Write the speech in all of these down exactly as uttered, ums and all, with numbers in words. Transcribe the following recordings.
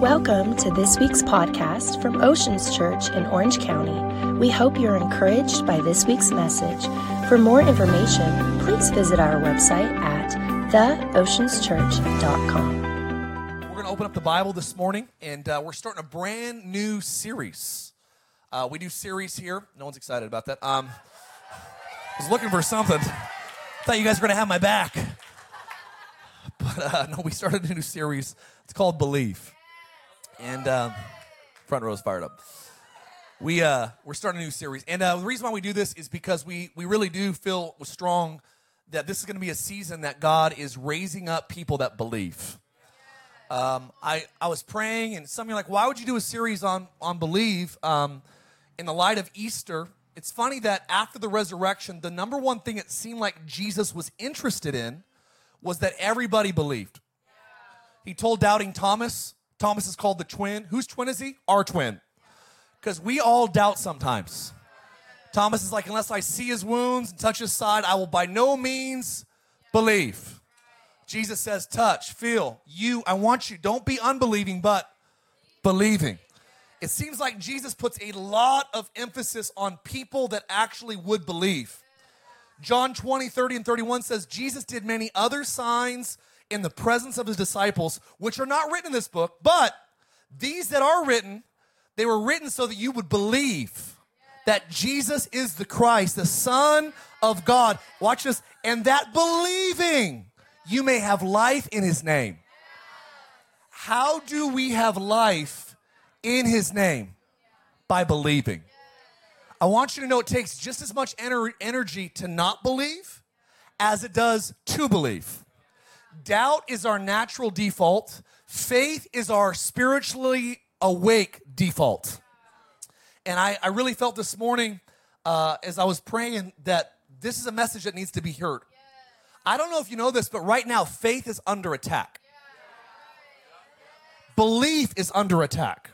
Welcome to this week's podcast from Oceans Church in Orange County. We hope you're encouraged by this week's message. For more information, please visit our website at the oceans church dot com. We're going to open up the Bible this morning, and uh, we're starting a brand new series. Uh, we do series here. No one's excited about that. Um, I was looking for something. Thought you guys were going to have my back. But uh, no, we started a new series. It's called Believe. And um, front row's fired up. We, uh, we're starting a new series. And uh, the reason why we do this is because we, we really do feel strong that this is going to be a season that God is raising up people that believe. Um, I, I was praying, and some of you are like, why would you do a series on, on Believe um, in the light of Easter? It's funny that after the resurrection, the number one thing it seemed like Jesus was interested in was that everybody believed. He told doubting Thomas. Thomas is called the twin. Whose twin is he? Our twin. Because we all doubt sometimes. Thomas is like, unless I see his wounds and touch his side, I will by no means believe. Jesus says, touch, feel, you, I want you. Don't be unbelieving, but believing. It seems like Jesus puts a lot of emphasis on people that actually would believe. John twenty, thirty, and thirty-one says, Jesus did many other signs in the presence of his disciples, which are not written in this book, but these that are written, they were written so that you would believe that Jesus is the Christ, the Son of God. Watch this. And that believing, you may have life in his name. How do we have life in his name? By believing. I want you to know it takes just as much ener- energy to not believe as it does to believe. Doubt is our natural default. Faith is our spiritually awake default. And I, I really felt this morning uh, as I was praying that this is a message that needs to be heard. I don't know if you know this, but right now, faith is under attack. Belief is under attack.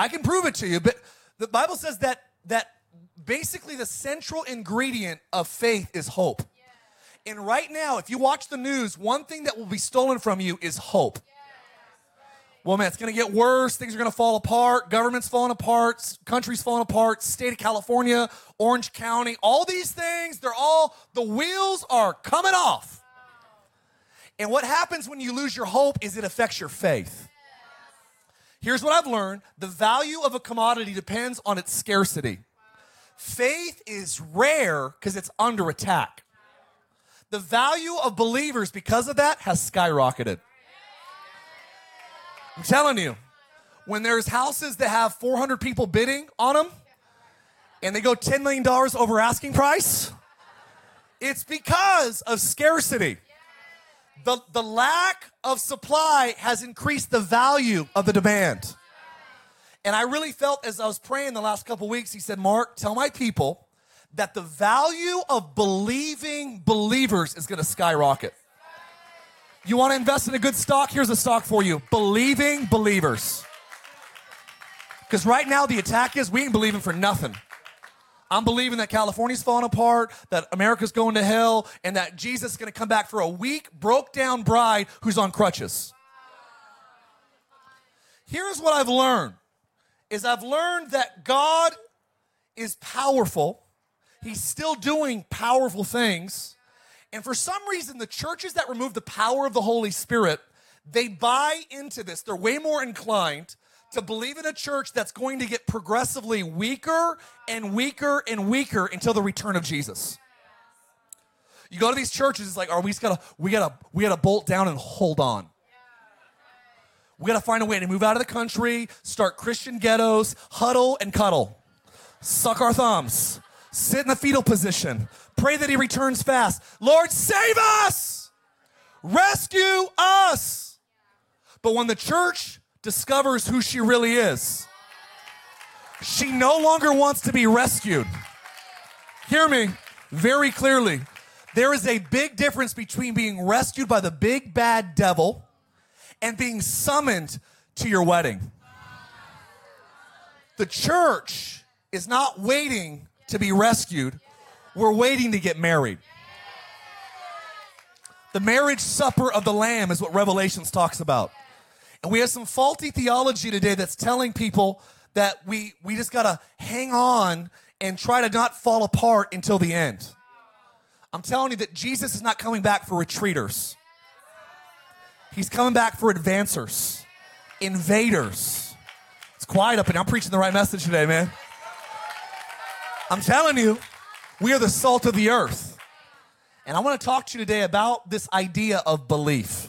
I can prove it to you, but the Bible says that that basically the central ingredient of faith is hope. And right now, if you watch the news, one thing that will be stolen from you is hope. Well, man, it's going to get worse. Things are going to fall apart. Government's falling apart. Country's falling apart. State of California, Orange County, all these things, they're all, the wheels are coming off. And what happens when you lose your hope is it affects your faith. Here's what I've learned. The value of a commodity depends on its scarcity. Faith is rare because it's under attack. The value of believers because of that has skyrocketed. I'm telling you, when there's houses that have four hundred people bidding on them and they go ten million dollars over asking price, it's because of scarcity. The, the lack of supply has increased the value of the demand. And I really felt as I was praying the last couple weeks, he said, Mark, tell my people that the value of believing believers is going to skyrocket. You want to invest in a good stock? Here's a stock for you. Believing believers. Because right now the attack is we ain't believing for nothing. I'm believing that California's falling apart, that America's going to hell, and that Jesus is going to come back for a weak, broke-down bride who's on crutches. Here's what I've learned, is I've learned that God is powerful. He's still doing powerful things. And for some reason, the churches that remove the power of the Holy Spirit, they buy into this. They're way more inclined to believe in a church that's going to get progressively weaker and weaker and weaker until the return of Jesus. You go to these churches, it's like, are we just gotta, we gotta, we gotta bolt down and hold on. We gotta find a way to move out of the country, start Christian ghettos, huddle and cuddle, suck our thumbs, sit in the fetal position, pray that he returns fast. Lord, save us! Rescue us! But when the church discovers who she really is, she no longer wants to be rescued. Hear me very clearly. There is a big difference between being rescued by the big bad devil and being summoned to your wedding. The church is not waiting to be rescued. We're waiting to get married. The marriage supper of the Lamb is what Revelation talks about. And we have some faulty theology today that's telling people that we, we just got to hang on and try to not fall apart until the end. I'm telling you that Jesus is not coming back for retreaters. He's coming back for advancers, invaders. It's quiet up in here. I'm preaching the right message today, man. I'm telling you, we are the salt of the earth. And I want to talk to you today about this idea of belief.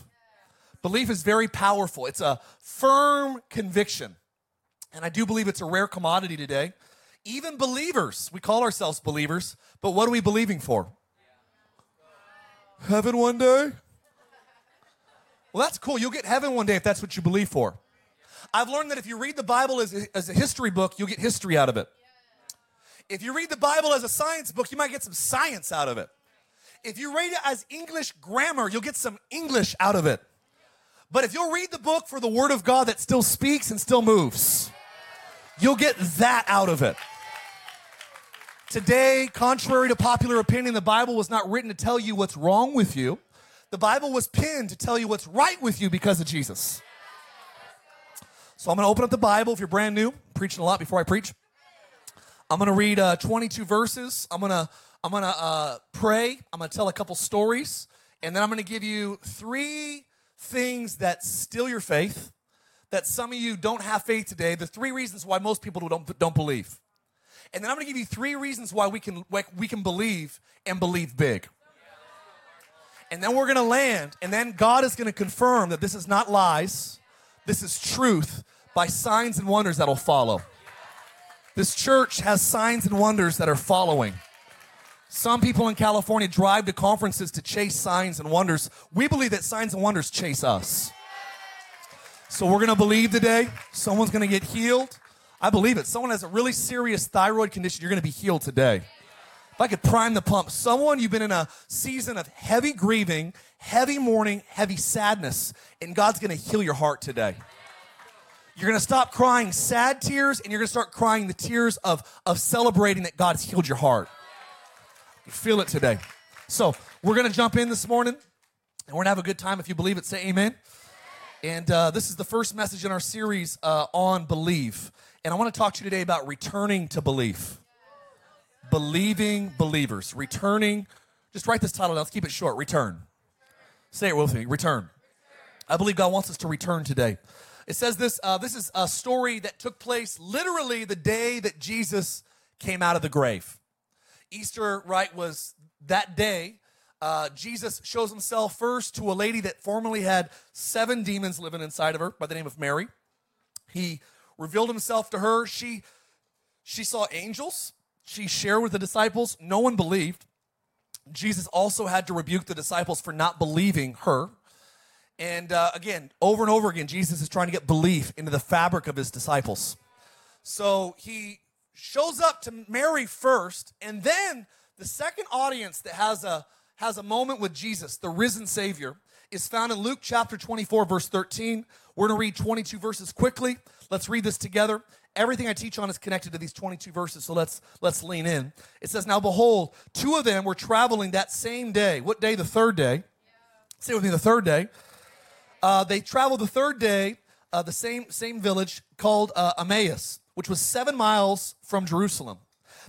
Belief is very powerful. It's a firm conviction. And I do believe it's a rare commodity today. Even believers, we call ourselves believers, but what are we believing for? Heaven one day? Well, that's cool. You'll get heaven one day if that's what you believe for. I've learned that if you read the Bible as a, as a history book, you'll get history out of it. If you read the Bible as a science book, you might get some science out of it. If you read it as English grammar, you'll get some English out of it. But if you'll read the book for the Word of God that still speaks and still moves, you'll get that out of it. Today, contrary to popular opinion, the Bible was not written to tell you what's wrong with you. The Bible was penned to tell you what's right with you because of Jesus. So I'm going to open up the Bible. If you're brand new, I'm preaching a lot before I preach. I'm going to read uh, twenty-two verses. I'm going to I'm going to uh, pray. I'm going to tell a couple stories, and then I'm going to give you three things that steal your faith. That some of you don't have faith today. The three reasons why most people don't don't believe. And then I'm going to give you three reasons why we can we can believe and believe big. And then we're going to land, and then God is going to confirm that this is not lies. This is truth by signs and wonders that'll follow. This church has signs and wonders that are following. Some people in California drive to conferences to chase signs and wonders. We believe that signs and wonders chase us. So we're going to believe today someone's going to get healed. I believe it. Someone has a really serious thyroid condition. You're going to be healed today. If I could prime the pump. Someone, you've been in a season of heavy grieving, heavy mourning, heavy sadness, and God's going to heal your heart today. You're going to stop crying sad tears, and you're going to start crying the tears of, of celebrating that God's healed your heart. You feel it today. So we're going to jump in this morning, and we're going to have a good time. If you believe it, say amen. And uh, this is the first message in our series uh, on belief. And I want to talk to you today about returning to belief. Believing believers. Returning. Just write this title down. Let's keep it short. Return. Say it with me. Return. I believe God wants us to return today. It says this. Uh, this is a story that took place literally the day that Jesus came out of the grave. Easter, right, was that day. Uh, Jesus shows himself first to a lady that formerly had seven demons living inside of her by the name of Mary. He revealed himself to her. She, she saw angels. She shared with the disciples. No one believed. Jesus also had to rebuke the disciples for not believing her. And uh, again, over and over again, Jesus is trying to get belief into the fabric of his disciples. So he shows up to Mary first, and then the second audience that has a has a moment with Jesus, the risen Savior, is found in Luke chapter twenty-four, verse thirteen. We're going to read twenty-two verses quickly. Let's read this together. Everything I teach on is connected to these twenty-two verses, so let's let's lean in. It says, "Now behold, two of them were traveling that same day." What day? The third day. Yeah. Say it with me, the third day. Uh, they traveled the third day, uh, the same, same village called uh, Emmaus, which was seven miles from Jerusalem.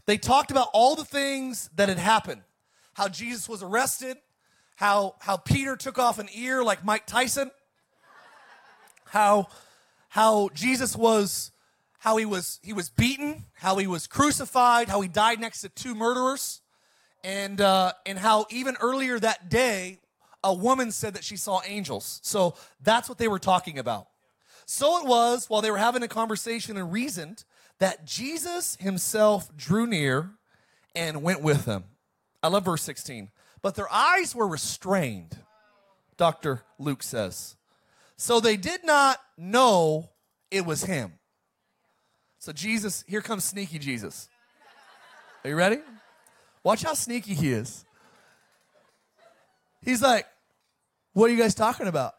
They talked about all the things that had happened. How Jesus was arrested, how how Peter took off an ear like Mike Tyson, how how Jesus was how he was he was beaten, how he was crucified, how he died next to two murderers, and uh, and how even earlier that day a woman said that she saw angels. So that's what they were talking about. So it was while they were having a conversation and reasoned that Jesus himself drew near and went with them. I love verse sixteen. But their eyes were restrained, Doctor Luke says. So they did not know it was him. So Jesus, here comes sneaky Jesus. Are you ready? Watch how sneaky he is. He's like, what are you guys talking about?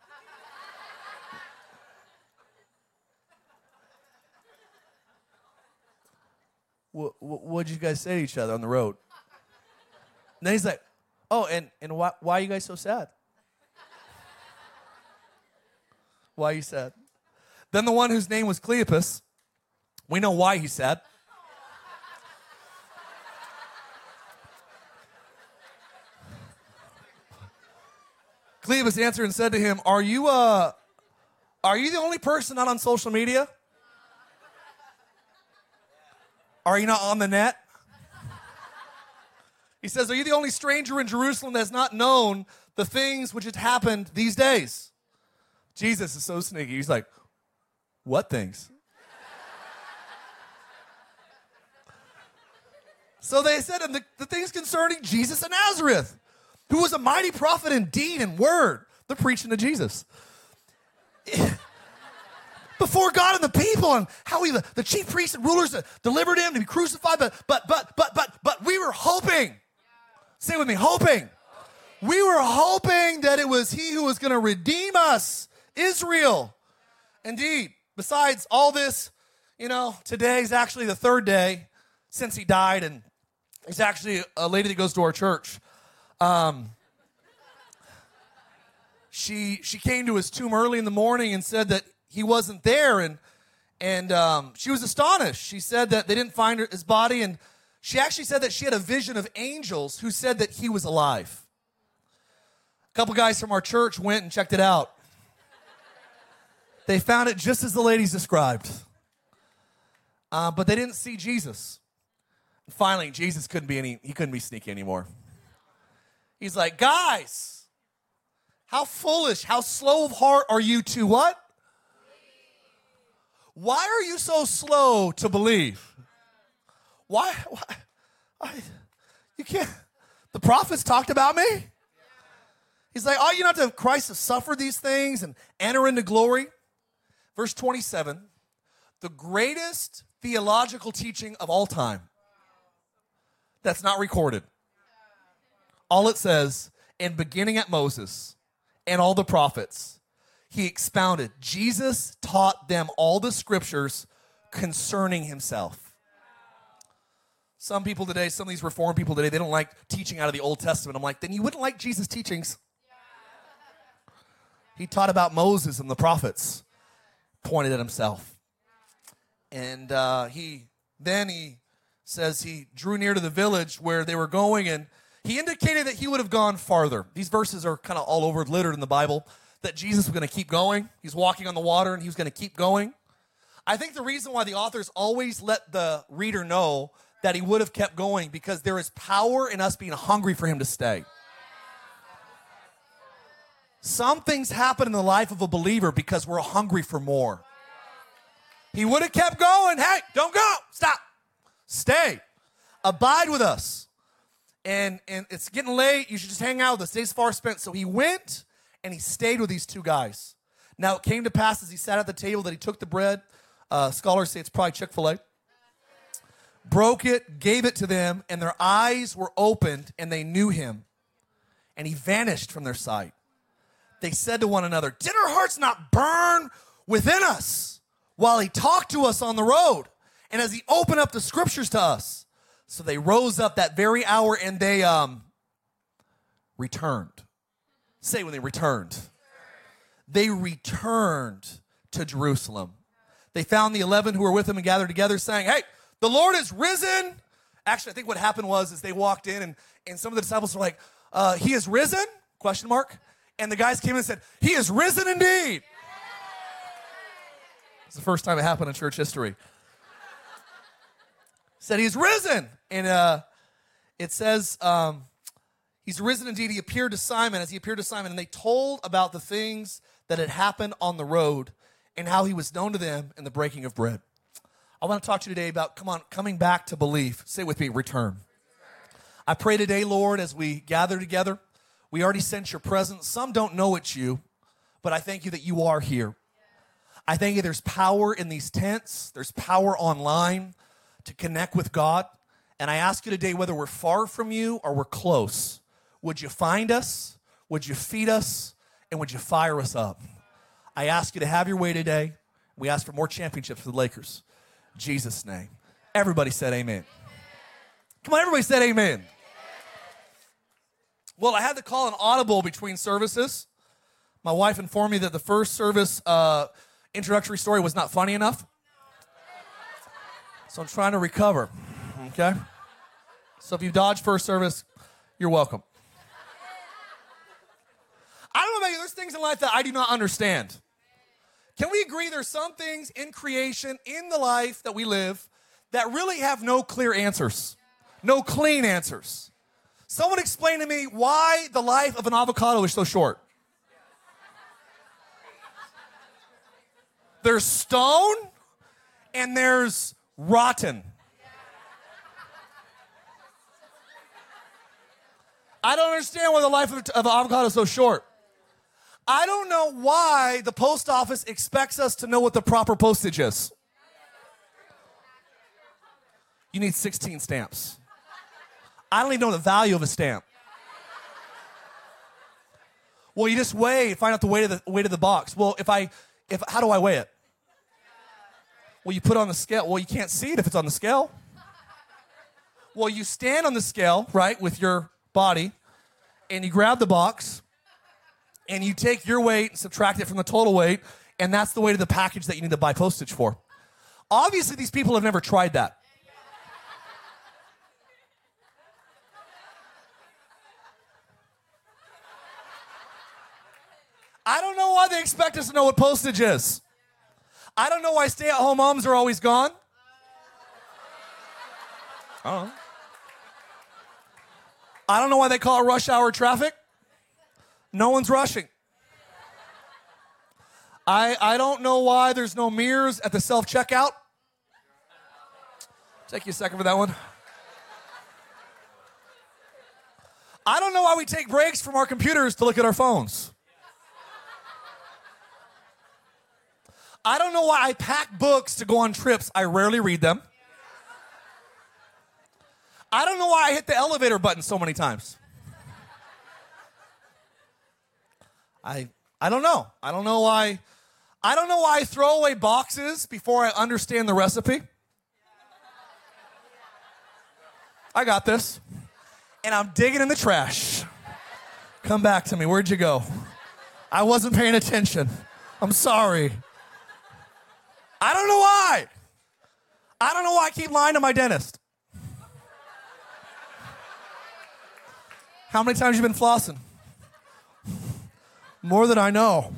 What, what did you guys say to each other on the road? And then he's like, oh, and, and why, why are you guys so sad? Why are you sad? Then the one whose name was Cleopas, we know why he's sad. Cleopas answered and said to him, Are you uh, are you the only person not on social media? Are you not on the net? He says, Are you the only stranger in Jerusalem that's not known the things which had happened these days? Jesus is so sneaky. He's like, What things? So they said to him, the, the things concerning Jesus of Nazareth, who was a mighty prophet in deed and word. They're preaching to Jesus. Before God and the people, and how he, the, the chief priests and rulers delivered him to be crucified, but, but, but, but, but, but we were hoping. Yeah. Say with me, hoping. hoping. We were hoping that it was he who was going to redeem us, Israel. Indeed, besides all this, you know, today is actually the third day since he died, and it's actually a lady that goes to our church. Um, she she came to his tomb early in the morning and said that he wasn't there, and and um, she was astonished. She said that they didn't find her, his body, and she actually said that she had a vision of angels who said that he was alive. A couple guys from our church went and checked it out. They found it just as the ladies described, uh, but they didn't see Jesus. And finally, Jesus couldn't be any he couldn't be sneaky anymore. He's like, guys, how foolish, how slow of heart are you to what? Why are you so slow to believe? Why? why I, you can't. The prophets talked about me. He's like, ought you not to have Christ to suffer these things and enter into glory? Verse twenty-seven, the greatest theological teaching of all time that's not recorded. All it says, and beginning at Moses and all the prophets, he expounded. Jesus taught them all the scriptures concerning himself. Some people today, some of these Reformed people today, they don't like teaching out of the Old Testament. I'm like, then you wouldn't like Jesus' teachings. He taught about Moses and the prophets, pointed at himself. And uh, he then he says he drew near to the village where they were going, and he indicated that he would have gone farther. These verses are kind of all over, littered in the Bible, that Jesus was going to keep going. He's walking on the water, and he was going to keep going. I think the reason why the authors always let the reader know that he would have kept going, because there is power in us being hungry for him to stay. Some things happen in the life of a believer because we're hungry for more. He would have kept going. Hey, don't go. Stop. Stay. Abide with us. And and it's getting late. You should just hang out with us. Day's far spent. So he went and he stayed with these two guys. Now it came to pass as he sat at the table that he took the bread. Uh, scholars say it's probably Chick-fil-A. Broke it, gave it to them, and their eyes were opened and they knew him. And he vanished from their sight. They said to one another, did our hearts not burn within us while he talked to us on the road? And as he opened up the scriptures to us. So they rose up that very hour and they um, returned. Say when they returned. They returned to Jerusalem. They found the eleven who were with him and gathered together saying, hey, the Lord is risen. Actually, I think what happened was is they walked in and, and some of the disciples were like, uh, he is risen? Question mark. And the guys came in and said, he is risen indeed. It's the first time it happened in church history. Said he's risen. And uh, it says, um, he's risen indeed. He appeared to Simon as he appeared to Simon. And they told about the things that had happened on the road and how he was known to them in the breaking of bread. I want to talk to you today about, come on, coming back to belief. Say with me, return. I pray today, Lord, as we gather together, we already sense your presence. Some don't know it's you, but I thank you that you are here. I thank you there's power in these tents. There's power online to connect with God, and I ask you today whether we're far from you or we're close, would you find us, would you feed us, and would you fire us up? I ask you to have your way today. We ask for more championships for the Lakers. In Jesus' name. Everybody said amen. Come on, everybody said amen. Well, I had to call an audible between services. My wife informed me that the first service, uh, introductory story was not funny enough. So I'm trying to recover, okay? So if you dodge first service, you're welcome. I don't know about you, there's things in life that I do not understand. Can we agree there's some things in creation, in the life that we live, that really have no clear answers, no clean answers? Someone explain to me why the life of an avocado is so short. There's stone and there's rotten. I don't understand why the life of, of an avocado is so short. I don't know why the post office expects us to know what the proper postage is. You need sixteen stamps. I don't even know the value of a stamp. Well, you just weigh, find out the weight of the weight of the box. Well, if I, if how do I weigh it? Well, you put it on the scale. Well, you can't see it if it's on the scale. Well, you stand on the scale, right, with your body, and you grab the box, and you take your weight and subtract it from the total weight, and that's the weight of the package that you need to buy postage for. Obviously, these people have never tried that. I don't know why they expect us to know what postage is. I don't know why stay-at-home moms are always gone. I don't know. I don't know why they call it rush hour traffic. No one's rushing. I I don't know why there's no mirrors at the self-checkout. Take you a second for that one. I don't know why we take breaks from our computers to look at our phones. I don't know why I pack books to go on trips. I rarely read them. I don't know why I hit the elevator button so many times. I I don't know. I don't know why. I don't know why I throw away boxes before I understand the recipe. I got this. And I'm digging in the trash. Come back to me. Where'd you go? I wasn't paying attention. I'm sorry. I don't know why. I don't know why I keep lying to my dentist. How many times have you been flossing? More than I know.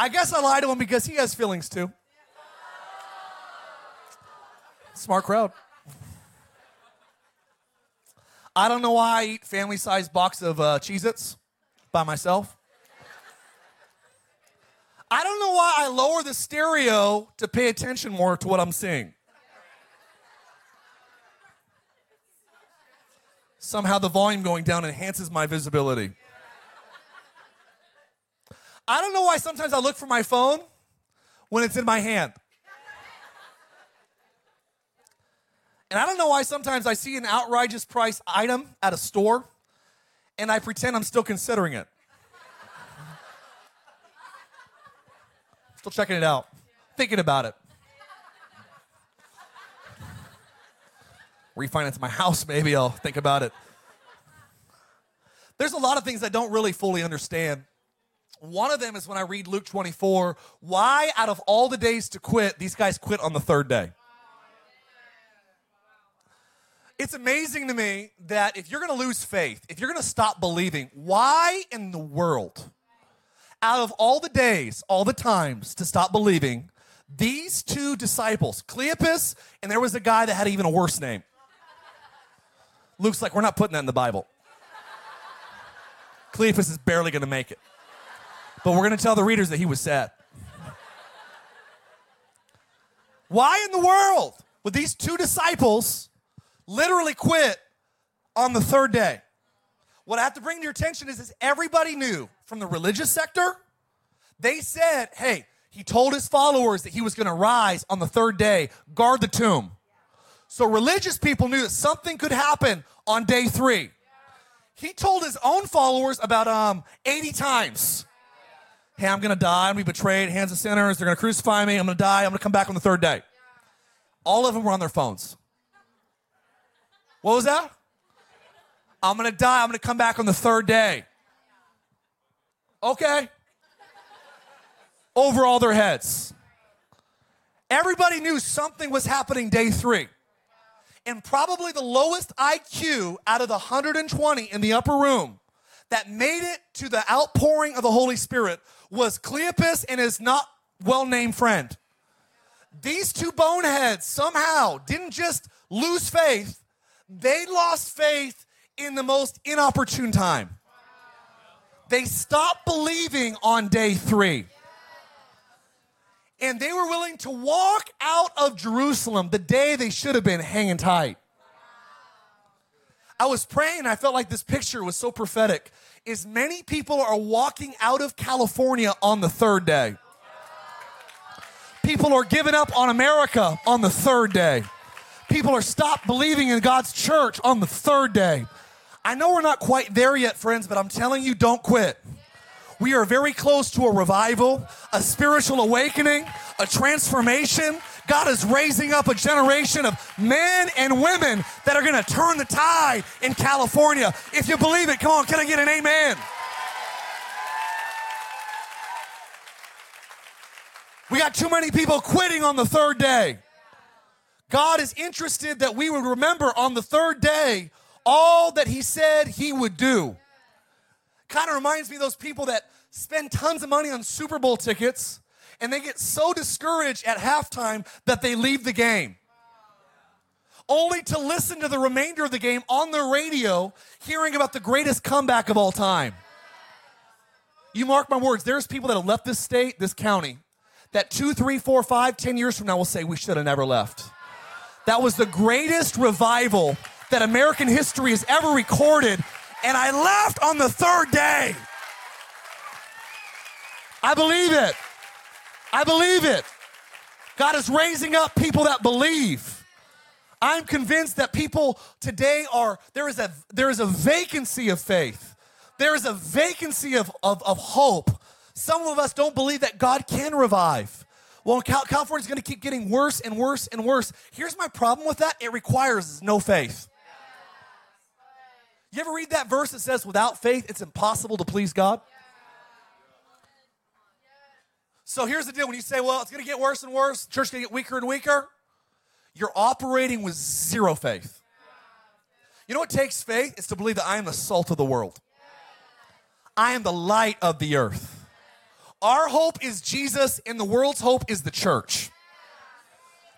I guess I lie to him because he has feelings too. Smart crowd. I don't know why I eat family-sized box of uh, Cheez-Its by myself. I don't know why I lower the stereo to pay attention more to what I'm seeing. Somehow the volume going down enhances my visibility. I don't know why sometimes I look for my phone when it's in my hand. And I don't know why sometimes I see an outrageous price item at a store and I pretend I'm still considering it. Still checking it out, thinking about it. Refinance my house, maybe I'll think about it. There's a lot of things I don't really fully understand. One of them is when I read Luke twenty-four, why out of all the days to quit, these guys quit on the third day. It's amazing to me that if you're going to lose faith, if you're going to stop believing, why in the world? Out of all the days, all the times to stop believing, these two disciples, Cleopas, and there was a guy that had even a worse name. Luke's like, we're not putting that in the Bible. Cleopas is barely going to make it. But we're going to tell the readers that he was sad. Why in the world would these two disciples literally quit on the third day? What I have to bring to your attention is, is everybody knew from the religious sector, they said, hey, he told his followers that he was going to rise on the third day, guard the tomb. So religious people knew that something could happen on day three. He told his own followers about um, eighty times. Hey, I'm going to die. I'm going to be betrayed. Hands of sinners. They're going to crucify me. I'm going to die. I'm going to come back on the third day. All of them were on their phones. What was that? I'm going to die. I'm going to come back on the third day. Okay. over all their heads. Everybody knew something was happening day three. And probably the lowest I Q out of the one hundred twenty in the upper room that made it to the outpouring of the Holy Spirit was Cleopas and his not well-named friend. These two boneheads somehow didn't just lose faith, they lost faith in the most inopportune time. They stopped believing on day three. And they were willing to walk out of Jerusalem the day they should have been hanging tight. I was praying, I felt like this picture was so prophetic. As many people are walking out of California on the third day. People are giving up on America on the third day. People are stopped believing in God's church on the third day. I know we're not quite there yet, friends, but I'm telling you, don't quit. We are very close to a revival, a spiritual awakening, a transformation. God is raising up a generation of men and women that are gonna turn the tide in California. If you believe it, come on, can I get an amen? We got too many people quitting on the third day. God is interested that we would remember on the third day all that he said he would do. Kind of reminds me of those people that spend tons of money on Super Bowl tickets and they get so discouraged at halftime that they leave the game. Only to listen to the remainder of the game on the radio, hearing about the greatest comeback of all time. You mark my words, there's people that have left this state, this county, that two, three, four, five, ten years from now will say we should have never left. That was the greatest revival that American history has ever recorded, and I left on the third day. I believe it. I believe it. God is raising up people that believe. I'm convinced that people today are, there is a there is a vacancy of faith. There is a vacancy of, of, of hope. Some of us don't believe that God can revive. Well, California's gonna keep getting worse and worse and worse. Here's my problem with that. It requires no faith. You ever read that verse that says, without faith, it's impossible to please God? So here's the deal. When you say, well, it's gonna get worse and worse, the church's gonna get weaker and weaker, you're operating with zero faith. You know what takes faith? It's to believe that I am the salt of the world. I am the light of the earth. Our hope is Jesus, and the world's hope is the church.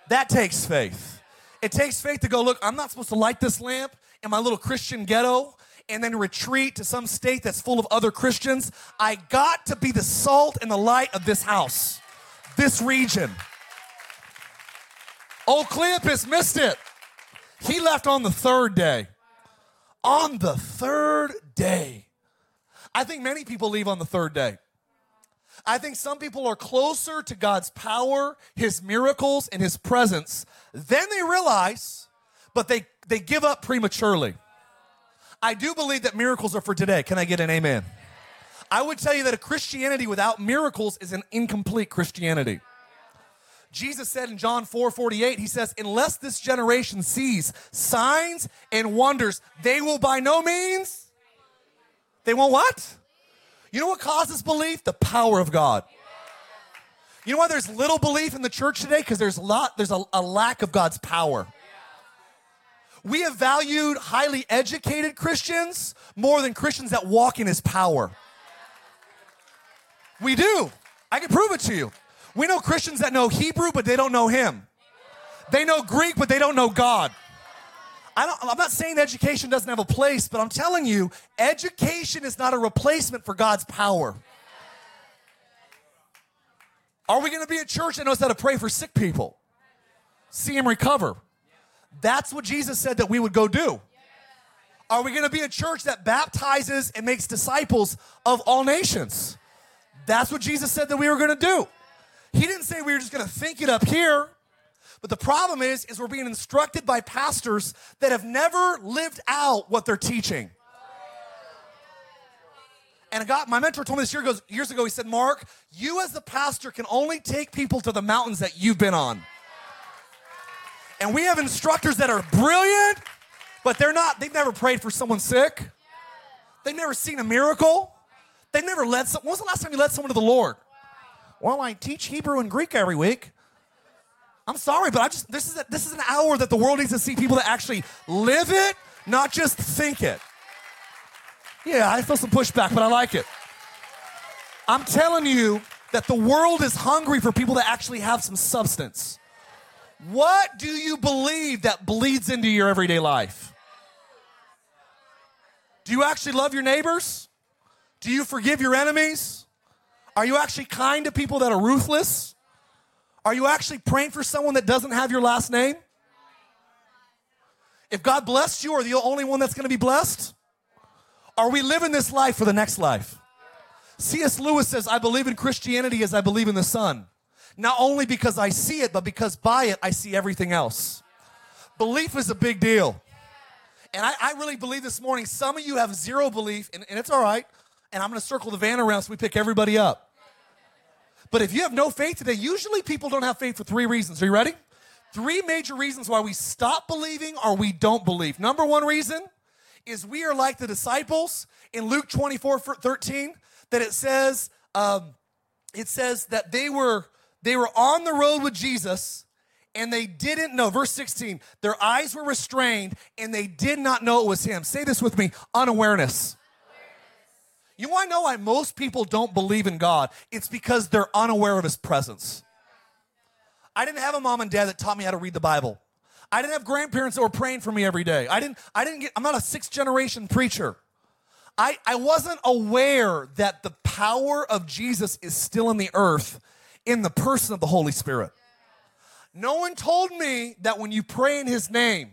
That takes faith. It takes faith to go, look, I'm not supposed to light this lamp in my little Christian ghetto and then retreat to some state that's full of other Christians. I got to be the salt and the light of this house, this region. Old Cleopas missed it. He left on the third day. On the third day. I think many people leave on the third day. I think some people are closer to God's power, his miracles, and his presence than they realize, but they, they give up prematurely. I do believe that miracles are for today. Can I get an amen? I would tell you that a Christianity without miracles is an incomplete Christianity. Jesus said in John four forty-eight, he says, unless this generation sees signs and wonders, they will by no means, they won't what? You know what causes belief? The power of God. You know why there's little belief in the church today? Because there's a lot, there's a, a lack of God's power. We have valued highly educated Christians more than Christians that walk in his power. We do. I can prove it to you. We know Christians that know Hebrew, but they don't know him. They know Greek, but they don't know God. I don't, I'm not saying education doesn't have a place, but I'm telling you, education is not a replacement for God's power. Are we going to be a church that knows how to pray for sick people? See them recover. That's what Jesus said that we would go do. Are we going to be a church that baptizes and makes disciples of all nations? That's what Jesus said that we were going to do. He didn't say we were just going to think it up here. But the problem is, is we're being instructed by pastors that have never lived out what they're teaching. And I got, my mentor told me this year goes, years ago, he said, Mark, you as the pastor can only take people to the mountains that you've been on. And we have instructors that are brilliant, but they're not, they've never prayed for someone sick. They've never seen a miracle. They've never led someone. When was the last time you led someone to the Lord? well, I teach Hebrew and Greek every week. I'm sorry, but I just this is a, this is an hour that the world needs to see people that actually live it, not just think it. Yeah, I feel some pushback, but I like it. I'm telling you that the world is hungry for people that actually have some substance. What do you believe that bleeds into your everyday life? Do you actually love your neighbors? Do you forgive your enemies? Are you actually kind to people that are ruthless? Are you actually praying for someone that doesn't have your last name? If God blessed you, are you the only one that's going to be blessed? Are we living this life for the next life? C S Lewis says, I believe in Christianity as I believe in the sun. Not only because I see it, but because by it, I see everything else. Belief is a big deal. And I, I really believe this morning, some of you have zero belief, and, and it's all right. And I'm going to circle the van around so we pick everybody up. But if you have no faith today, usually people don't have faith for three reasons. Are you ready? Three major reasons why we stop believing or we don't believe. Number one reason is we are like the disciples in Luke twenty-four thirteen, that it says, um, it says that they were, they were on the road with Jesus and they didn't know. Verse sixteen, their eyes were restrained and they did not know it was him. Say this with me, unawareness. You want to know why most people don't believe in God? It's because they're unaware of his presence. I didn't have a mom and dad that taught me how to read the Bible. I didn't have grandparents that were praying for me every day. I didn't, I didn't get, I'm not a sixth generation preacher. I, I wasn't aware that the power of Jesus is still in the earth in the person of the Holy Spirit. No one told me that when you pray in his name,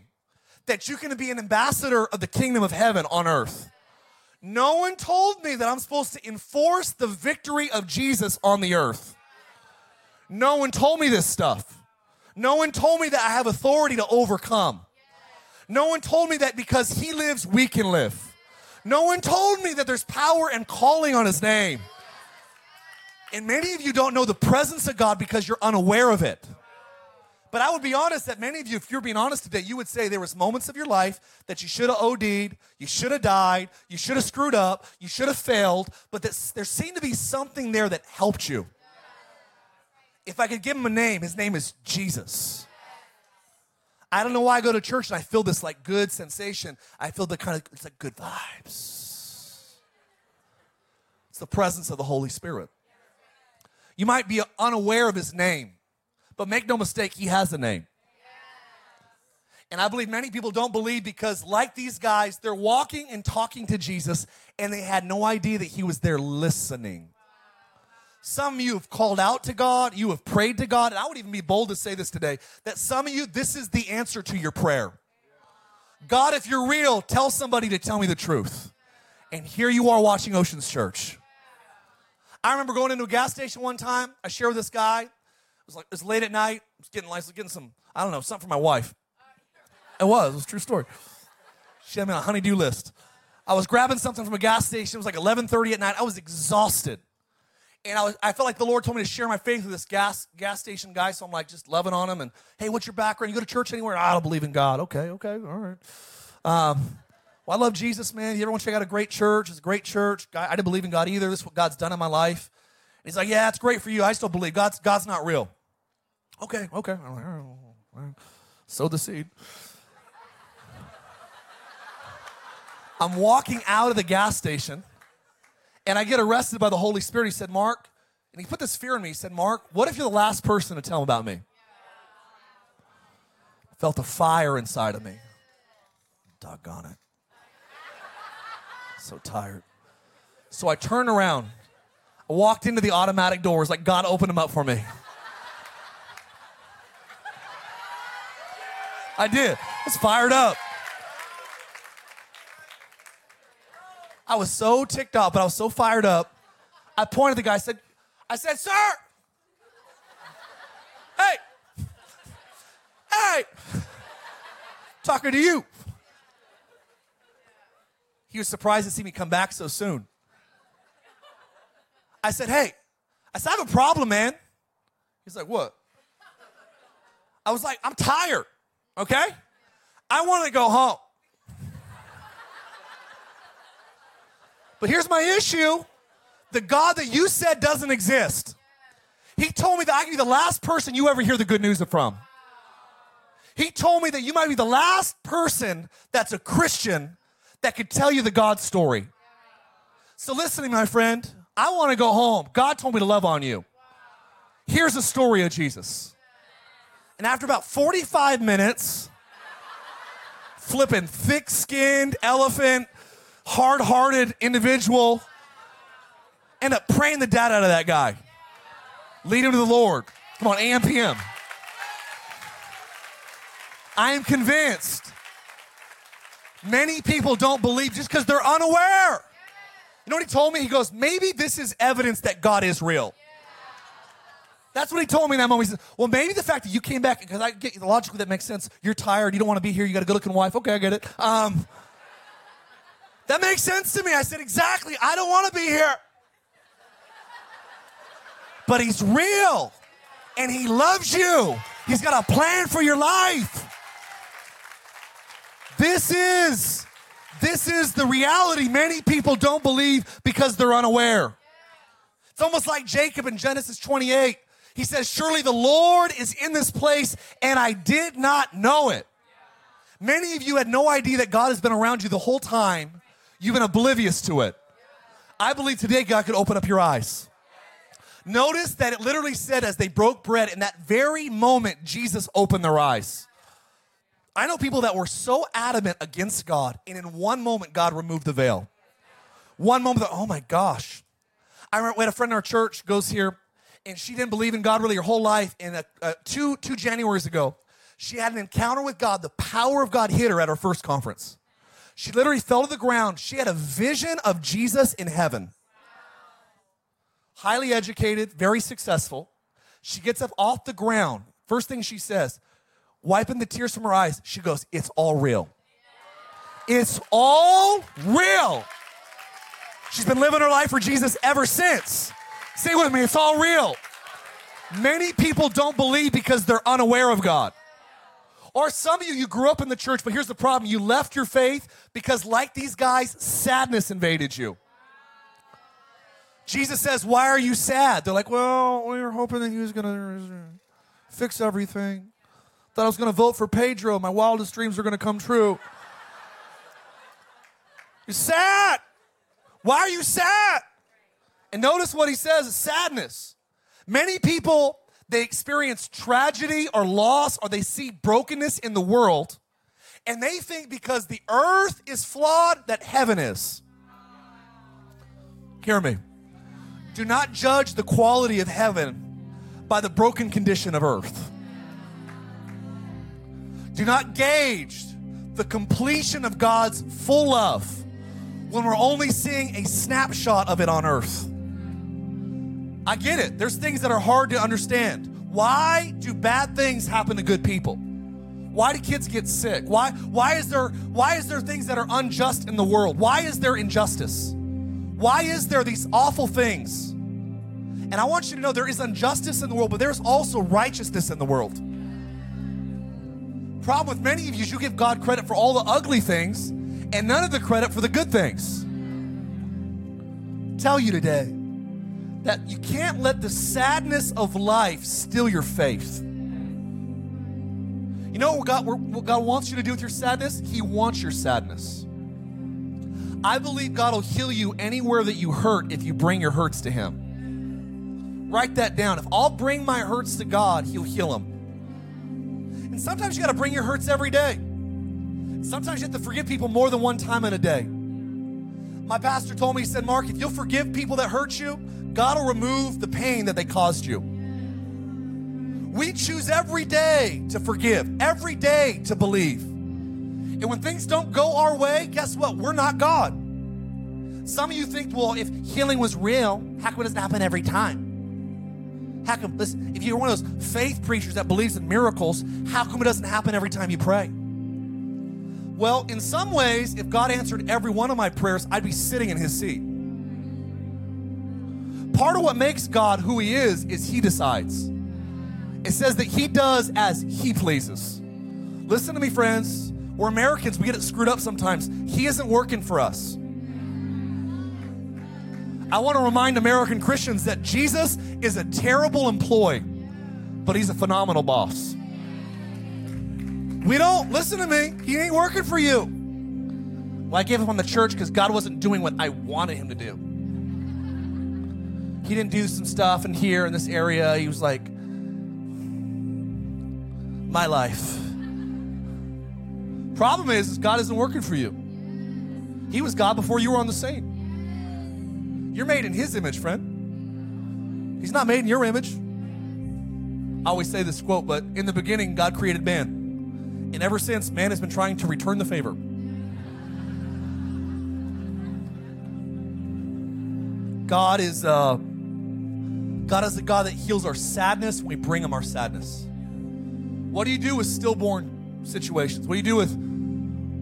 that you can be an ambassador of the kingdom of heaven on earth. No one told me that I'm supposed to enforce the victory of Jesus on the earth. No one told me this stuff. No one told me that I have authority to overcome. No one told me that because he lives, we can live. No one told me that there's power and calling on his name. And many of you don't know the presence of God because you're unaware of it. But I would be honest that many of you, if you're being honest today, you would say there was moments of your life that you should have OD'd, you should have died, you should have screwed up, you should have failed, but this, there seemed to be something there that helped you. If I could give him a name, his name is Jesus. I don't know why I go to church and I feel this like good sensation. I feel the kind of, it's like good vibes. It's the presence of the Holy Spirit. You might be unaware of his name. But make no mistake, he has a name. And I believe many people don't believe because like these guys, they're walking and talking to Jesus, and they had no idea that he was there listening. Some of you have called out to God. You have prayed to God. And I would even be bold to say this today, that some of you, this is the answer to your prayer. God, if you're real, tell somebody to tell me the truth. And here you are watching Oceans Church. I remember going into a gas station one time. I shared with this guy. It was like it was late at night. I was getting, I was getting some, I don't know, something for my wife. It was. It was a true story. She had me on a honey-do list. I was grabbing something from a gas station. It was like eleven thirty at night. I was exhausted. And I was, I felt like the Lord told me to share my faith with this gas gas station guy, so I'm like just loving on him. And, hey, what's your background? You go to church anywhere? I don't believe in God. Okay, okay, all right. Um, well, I love Jesus, man. You ever want to check out a great church? It's a great church. I didn't believe in God either. This is what God's done in my life. And he's like, yeah, it's great for you. I still believe. God's God's not real. Okay, okay. Sow the seed. I'm walking out of the gas station, and I get arrested by the Holy Spirit. He said, Mark, and he put this fear in me. He said, Mark, what if you're the last person to tell him about me? I felt a fire inside of me. Doggone it. So tired. So I turned around. I walked into the automatic doors like God opened them up for me. I did. I was fired up. I was so ticked off, but I was so fired up. I pointed at the guy. I said, I said, sir. Hey. Hey. Talking to you. He was surprised to see me come back so soon. I said, hey. I said, I have a problem, man. He's like, what? I was like, I'm tired. Okay? I want to go home. But here's my issue. The God that you said doesn't exist. He told me that I could be the last person you ever hear the good news from. He told me that you might be the last person that's a Christian that could tell you the God story. So listen to me, my friend. I want to go home. God told me to love on you. Here's the story of Jesus. And after about forty-five minutes, flipping thick-skinned, elephant, hard-hearted individual, end up praying the dad out of that guy. Lead him to the Lord. Come on, A M P M. I am convinced many people don't believe just because they're unaware. You know what he told me? He goes, maybe this is evidence that God is real. That's what he told me in that moment. He said, well, maybe the fact that you came back, because I get you, logically that makes sense. You're tired. You don't want to be here. You got a good-looking wife. Okay, I get it. Um, that makes sense to me. I said, exactly. I don't want to be here. But he's real, and he loves you. He's got a plan for your life. This is, this is the reality many people don't believe because they're unaware. It's almost like Jacob in Genesis twenty-eight. He says, surely the Lord is in this place, and I did not know it. Many of you had no idea that God has been around you the whole time. You've been oblivious to it. I believe today God could open up your eyes. Notice that it literally said as they broke bread, in that very moment, Jesus opened their eyes. I know people that were so adamant against God, and in one moment, God removed the veil. One moment, oh my gosh. I remember we had a friend in our church goes here, and she didn't believe in God really her whole life. And uh, uh, two, two Januaries ago, she had an encounter with God. The power of God hit her at her first conference. She literally fell to the ground. She had a vision of Jesus in heaven. Highly educated, very successful. She gets up off the ground. First thing she says, wiping the tears from her eyes, she goes, it's all real. It's all real. She's been living her life for Jesus ever since. Say it with me, it's all real. Many people don't believe because they're unaware of God. Or some of you, you grew up in the church, but here's the problem. You left your faith because like these guys, sadness invaded you. Jesus says, why are you sad? They're like, well, we were hoping that he was going to fix everything. Thought I was going to vote for Pedro. My wildest dreams were going to come true. You're sad. Why are you sad? And notice what he says is sadness. Many people, they experience tragedy or loss, or they see brokenness in the world, and they think because the earth is flawed that heaven is. Hear me. Do not judge the quality of heaven by the broken condition of earth. Do not gauge the completion of God's full love when we're only seeing a snapshot of it on earth. I get it. There's things that are hard to understand. Why do bad things happen to good people? Why do kids get sick? Why, why is there, why is there things that are unjust in the world? Why is there injustice? Why is there these awful things? And I want you to know there is injustice in the world, but there's also righteousness in the world. Problem with many of you is you give God credit for all the ugly things and none of the credit for the good things. I tell you today that you can't let the sadness of life steal your faith. You know what God, what God wants you to do with your sadness? He wants your sadness. I believe God will heal you anywhere that you hurt if you bring your hurts to him. Write that down. If I'll bring my hurts to God, he'll heal them. And sometimes you got to bring your hurts every day. Sometimes you have to forgive people more than one time in a day. My pastor told me, he said, Mark, if you'll forgive people that hurt you, God will remove the pain that they caused you. We choose every day to forgive, every day to believe. And when things don't go our way, guess what? We're not God. Some of you think, well, if healing was real, how come it doesn't happen every time? How come, listen, if you're one of those faith preachers that believes in miracles, how come it doesn't happen every time you pray? Well, in some ways, if God answered every one of my prayers, I'd be sitting in his seat. Part of what makes God who he is, is he decides. It says that he does as he pleases. Listen to me, friends. We're Americans, we get it screwed up sometimes. He isn't working for us. I want to remind American Christians that Jesus is a terrible employee, but he's a phenomenal boss. We don't, listen to me, he ain't working for you. Well, I gave up on the church because God wasn't doing what I wanted him to do. He didn't do some stuff in here in this area. He was like, my life. Problem is, is God isn't working for you. He was God before you were on the scene. You're made in his image, friend. He's not made in your image. I always say this quote, but in the beginning, God created man. And ever since, man has been trying to return the favor. God is uh, God is the God that heals our sadness. We bring him our sadness. What do you do with stillborn situations? What do you do with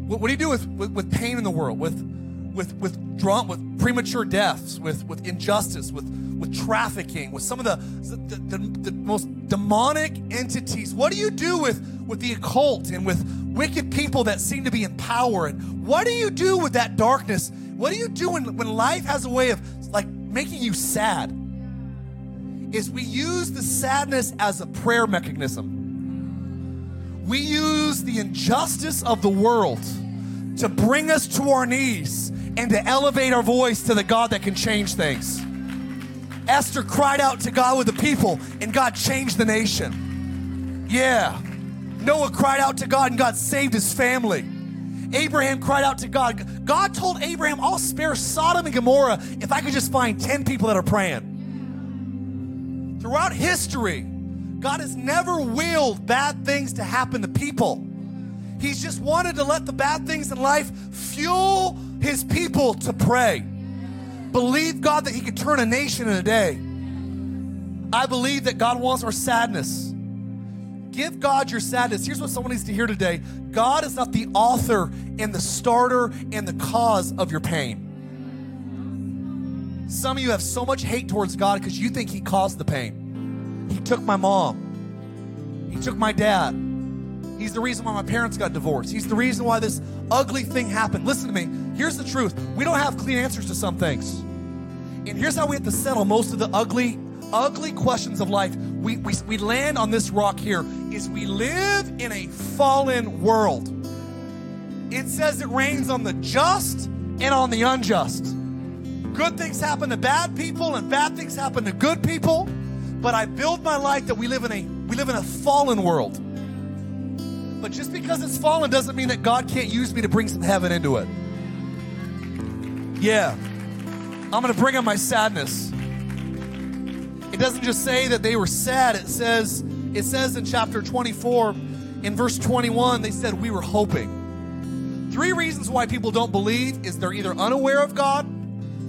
what, what do you do with, with, with pain in the world? With with with drunk, with premature deaths, with with injustice, with with trafficking, with some of the the, the the most demonic entities. What do you do with with the occult and with wicked people that seem to be in power? And what do you do with that darkness? What do you do when, when life has a way of like making you sad? Is we use the sadness as a prayer mechanism. We use the injustice of the world to bring us to our knees and to elevate our voice to the God that can change things. Esther cried out to God with the people, and God changed the nation. Yeah. Noah cried out to God, and God saved his family. Abraham cried out to God. God told Abraham, I'll spare Sodom and Gomorrah if I could just find ten people that are praying. Throughout history, God has never willed bad things to happen to people. He's just wanted to let the bad things in life fuel his people to pray. Believe God that he could turn a nation in a day. I believe that God wants our sadness. Give God your sadness. Here's what someone needs to hear today. God is not the author and the starter and the cause of your pain. Some of you have so much hate towards God because you think he caused the pain. He took my mom. He took my dad. He's the reason why my parents got divorced. He's the reason why this ugly thing happened. Listen to me. Here's the truth. We don't have clean answers to some things. And here's how we have to settle most of the ugly Ugly questions of life. We, we we land on this rock here is we live in a fallen world. It says it rains on the just and on the unjust. Good things happen to bad people and bad things happen to good people. But I build my life that we live in a we live in a fallen world. But just because it's fallen doesn't mean that God can't use me to bring some heaven into it. Yeah. I'm going to bring up my sadness. It doesn't just say that they were sad. It says, it says in chapter twenty-four, in verse twenty-one, they said, we were hoping. Three reasons why people don't believe is they're either unaware of God,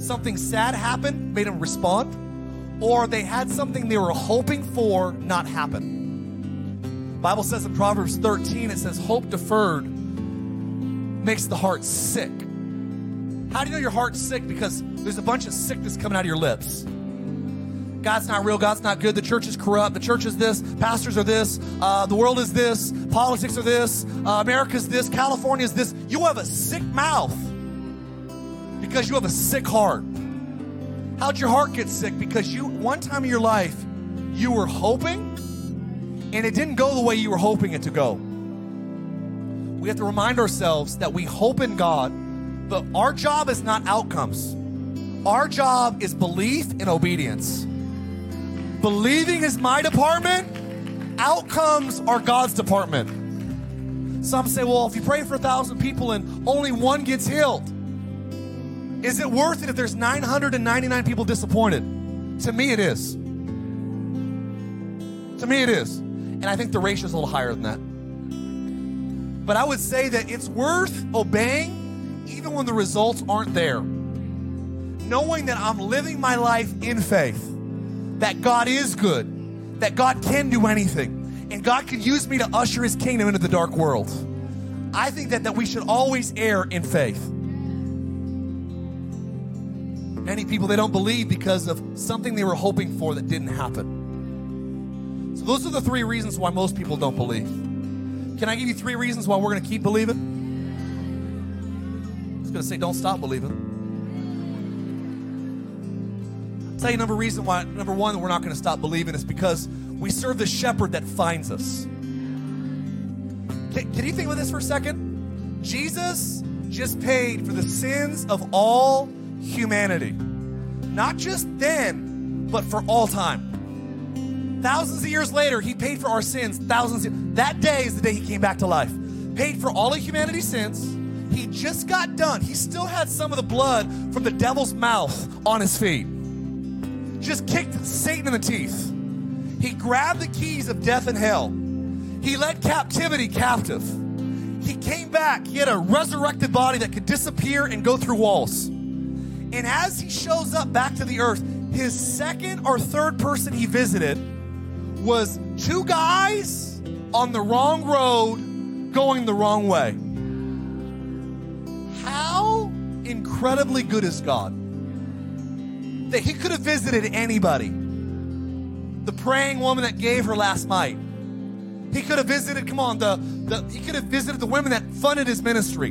something sad happened, made them respond, or they had something they were hoping for not happen. The Bible says in Proverbs thirteen, it says, hope deferred makes the heart sick. How do you know your heart's sick? Because there's a bunch of sickness coming out of your lips. God's not real. God's not good. The church is corrupt. The church is this. Pastors are this. Uh, the world is this. Politics are this. Uh, America's this. California's this. You have a sick mouth because you have a sick heart. How'd your heart get sick? Because you, one time in your life, you were hoping and it didn't go the way you were hoping it to go. We have to remind ourselves that we hope in God, but our job is not outcomes. Our job is belief and obedience. Believing is my department. Outcomes are God's department. Some say, well, if you pray for a thousand people and only one gets healed, is it worth it if there's nine hundred ninety-nine people disappointed? To me, it is. To me, it is. And I think the ratio is a little higher than that. But I would say that it's worth obeying even when the results aren't there. Knowing that I'm living my life in faith. That God is good, that God can do anything, and God can use me to usher his kingdom into the dark world. I think that, that we should always err in faith. Many people, they don't believe because of something they were hoping for that didn't happen. So those are the three reasons why most people don't believe. Can I give you three reasons why we're going to keep believing? I was going to say don't stop believing. I'll tell you number reason why, number one, we're not going to stop believing is because we serve the shepherd that finds us. Can, can you think about this for a second? Jesus just paid for the sins of all humanity. Not just then, but for all time. Thousands of years later, he paid for our sins. Thousands of years. That day is the day he came back to life. Paid for all of humanity's sins. He just got done. He still had some of the blood from the devil's mouth on his feet. Just kicked Satan in the teeth. He grabbed the keys of death and hell. He led captivity captive. He came back. He had a resurrected body that could disappear and go through walls. And as he shows up back to the earth, his second or third person he visited was two guys on the wrong road going the wrong way. How incredibly good is God that he could have visited anybody. The praying woman that gave her last mite. He could have visited, come on, the, the he could have visited the women that funded his ministry.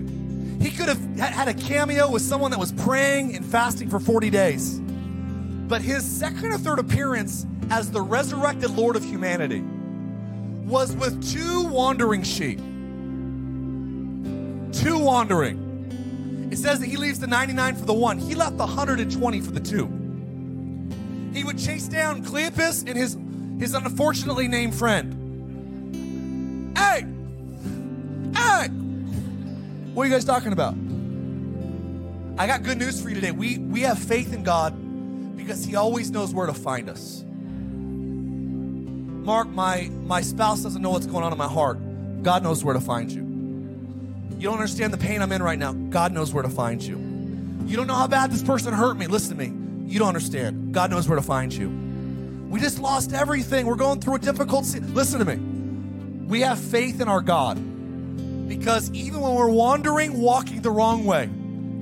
He could have had a cameo with someone that was praying and fasting for forty days. But his second or third appearance as the resurrected Lord of humanity was with two wandering sheep. Two wandering. It says that he leaves the ninety-nine for the one. He left the one hundred twenty for the two. He would chase down Cleopas and his, his unfortunately named friend. Hey! Hey! What are you guys talking about? I got good news for you today. We, we have faith in God because he always knows where to find us. Mark, my, my spouse doesn't know what's going on in my heart. God knows where to find you. You don't understand the pain I'm in right now. God knows where to find you. You don't know how bad this person hurt me. Listen to me. You don't understand. God knows where to find you. We just lost everything. We're going through a difficult season. Listen to me. We have faith in our God because even when we're wandering, walking the wrong way,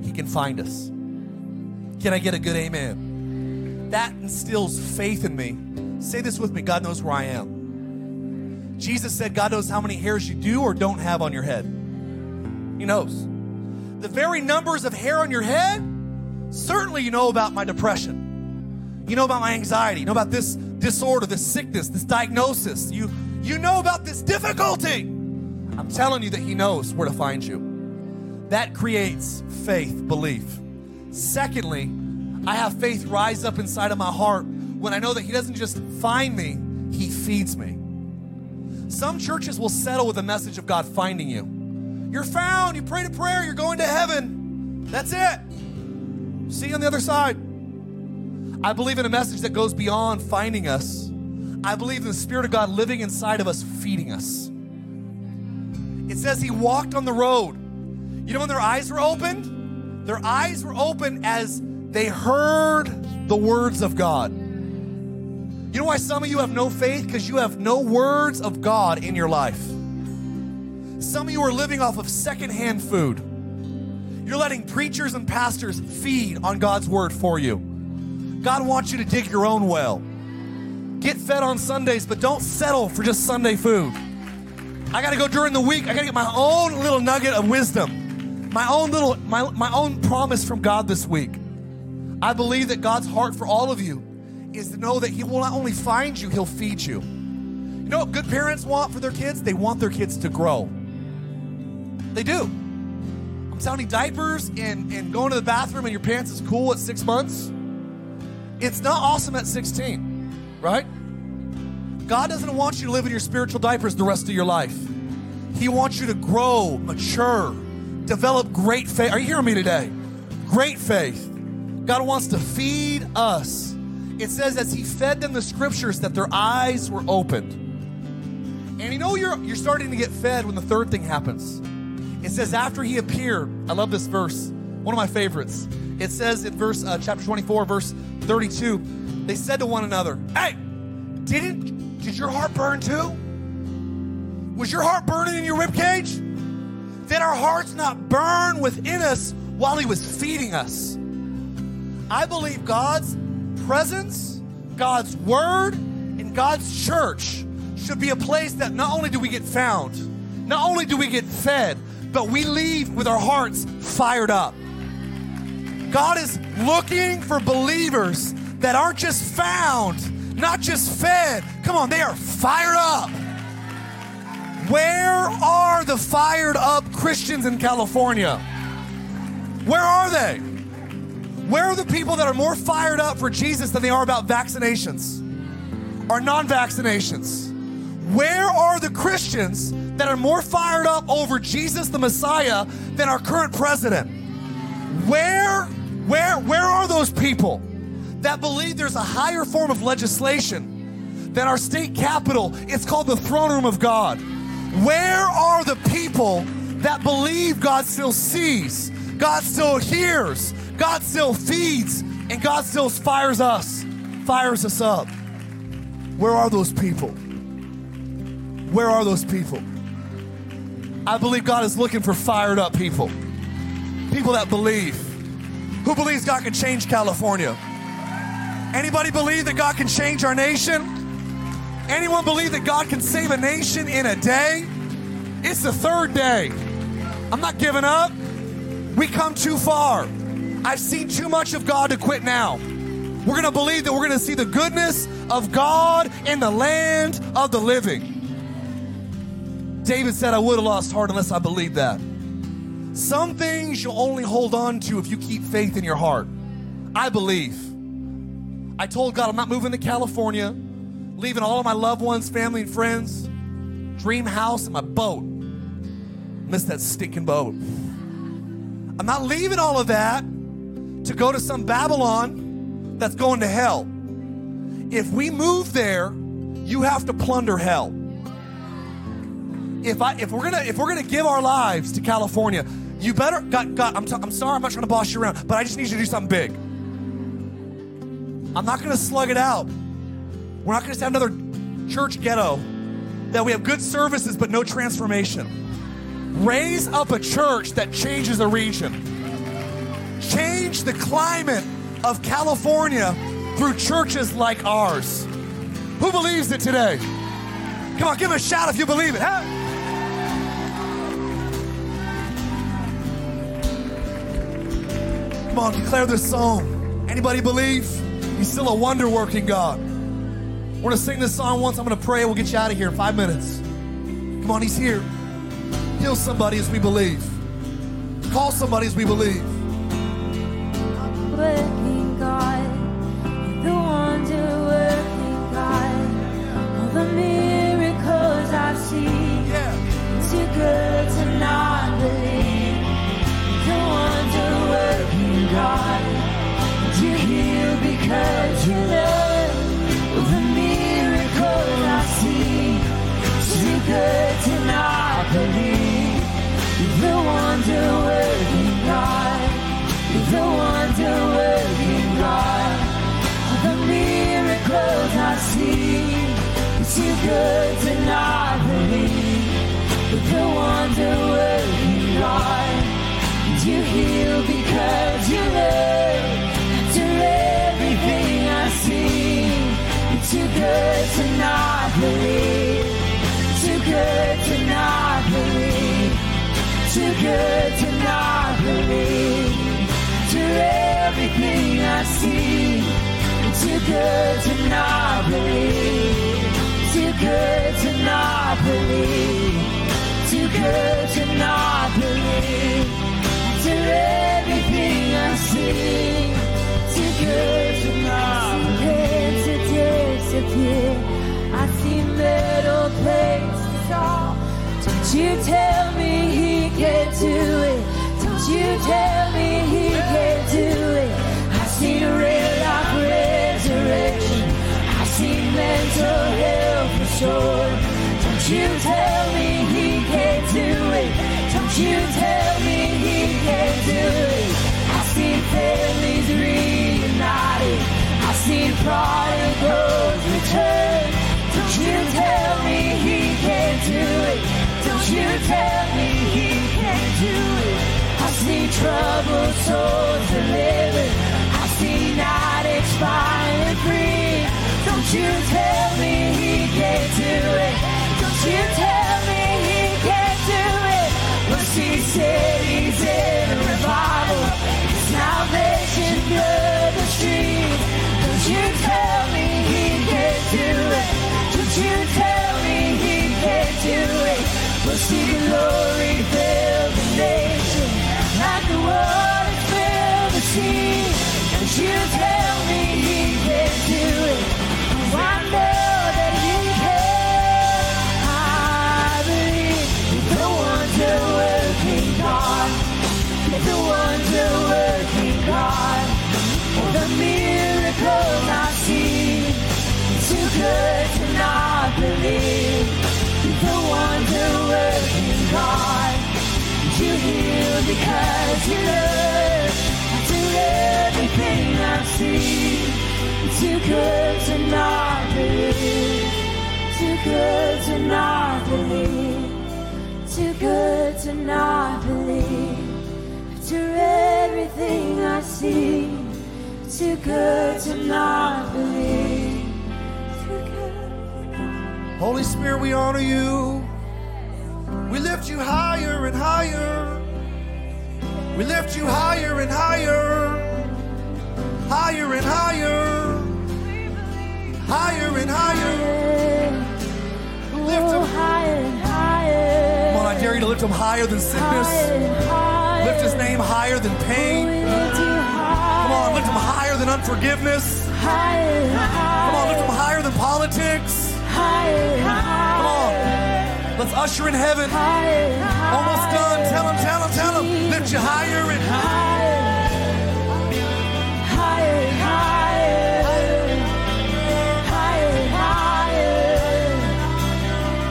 he can find us. Can I get a good amen? That instills faith in me. Say this with me. God knows where I am. Jesus said, God knows how many hairs you do or don't have on your head. He knows. The very numbers of hair on your head, certainly you know about my depression. You know about my anxiety. You know about this disorder, this sickness, this diagnosis. You, you know about this difficulty. I'm telling you that he knows where to find you. That creates faith, belief. Secondly, I have faith rise up inside of my heart when I know that he doesn't just find me, he feeds me. Some churches will settle with the message of God finding you. You're found, you prayed a prayer, you're going to heaven. That's it. See you on the other side. I believe in a message that goes beyond finding us. I believe in the Spirit of God living inside of us, feeding us. It says he walked on the road. You know when their eyes were opened? Their eyes were opened as they heard the words of God. You know why some of you have no faith? Because you have no words of God in your life. Some of you are living off of secondhand food. You're letting preachers and pastors feed on God's word for you. God wants you to dig your own well. Get fed on Sundays, but don't settle for just Sunday food. I got to go during the week. I got to get my own little nugget of wisdom, my own little, my, my own promise from God this week. I believe that God's heart for all of you is to know that he will not only find you, he'll feed you. You know what good parents want for their kids? They want their kids to grow. They do. I'm telling you, diapers and, and going to the bathroom in your pants is cool at six months. It's not awesome at sixteen, right? God doesn't want you to live in your spiritual diapers the rest of your life. He wants you to grow, mature, develop great faith. Are you hearing me today? Great faith. God wants to feed us. It says as he fed them the scriptures that their eyes were opened. And you know you're, you're starting to get fed when the third thing happens. It says after he appeared, I love this verse, one of my favorites. It says in verse uh, chapter twenty-four, verse thirty-two, they said to one another, hey, didn't, did your heart burn too? Was your heart burning in your ribcage? Did our hearts not burn within us while he was feeding us? I believe God's presence, God's word, and God's church should be a place that not only do we get found, not only do we get fed, but we leave with our hearts fired up. God is looking for believers that aren't just found, not just fed. Come on, they are fired up. Where are the fired up Christians in California? Where are they? Where are the people that are more fired up for Jesus than they are about vaccinations or non-vaccinations? Where are the Christians that are more fired up over Jesus the Messiah than our current president? Where, where, where are those people that believe there's a higher form of legislation than our state capitol? It's called the throne room of God. Where are the people that believe God still sees, God still hears, God still feeds, and God still fires us, fires us up? Where are those people? Where are those people? I believe God is looking for fired up people. People that believe. Who believes God can change California? Anybody believe that God can change our nation? Anyone believe that God can save a nation in a day? It's the third day. I'm not giving up. We come too far. I've seen too much of God to quit now. We're gonna believe that we're gonna see the goodness of God in the land of the living. David said, I would have lost heart unless I believed that. Some things you'll only hold on to if you keep faith in your heart. I believe. I told God I'm not moving to California, leaving all of my loved ones, family and friends, dream house, and my boat. Missed that stinking boat. I'm not leaving all of that to go to some Babylon that's going to hell. If we move there, you have to plunder hell. If I if we're gonna if we're gonna give our lives to California, you better God God. I'm t- I'm sorry. I'm not trying to boss you around, but I just need you to do something big. I'm not gonna slug it out. We're not gonna just have another church ghetto that we have good services but no transformation. Raise up a church that changes a region. Change the climate of California through churches like ours. Who believes it today? Come on, give a shout if you believe it. Hey! Come on, declare this song. Anybody believe? He's still a wonder-working God. We're gonna sing this song once. I'm gonna pray. We'll get you out of here in five minutes. Come on, he's here. Heal somebody as we believe. Call somebody as we believe. Working God, the wonder-working God, all the miracles I've seen. Yeah. It's too good to not believe. The wonder-working God, you heal because you love. All the miracles I've seen. It's too good to not believe. The wonder-working God, the wonder-working God, all the miracles I see, it's too good to not believe. The wonder-working God, you heal because you love. To everything I see, it's too good to not believe. Too good to not believe. Too good to not believe. To everything I see. Too good to not believe. Too good to not believe. Too good to not believe. To everything I see. Too good to not believe. To disappear. I see metal plates all. Don't you tell me he can't do it. Don't you tell me he can't do it. I've seen a real life resurrection. I've seen mental health restored. Don't you tell me he can't do it. Don't you tell me he can't do it. I've seen families reunited. I've seen prodigals return. Don't you tell me he can't do it. Don't you tell me he do it. I see troubled souls delivered. I see addicts finally free. Don't you tell me he can't do it. Don't you tell me he can't do it. We'll see cities in a revival. Salvation through the street. Don't you believe in the wonder-working God. You heal because you love. I do everything I see. Too good to not believe. Too good to not believe. Too good to not believe. After everything I see. Too good to not believe. Holy Spirit, we honor you. We lift you higher and higher. We lift you higher and higher. Higher and higher. Higher and higher. Lift them higher and higher. Come on, I dare you to lift him higher than sickness. Lift his name higher than pain. Come on, lift him higher than unforgiveness. Come on, lift him higher than politics. Come on, let's usher in heaven. Almost done. Tell him, tell him, tell him. Lift you higher and higher. Higher and higher. Higher and higher.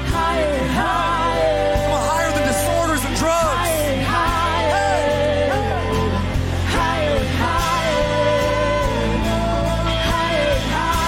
Higher and higher. Come on, higher than disorders and drugs. Higher and higher. Higher and higher. Higher and higher.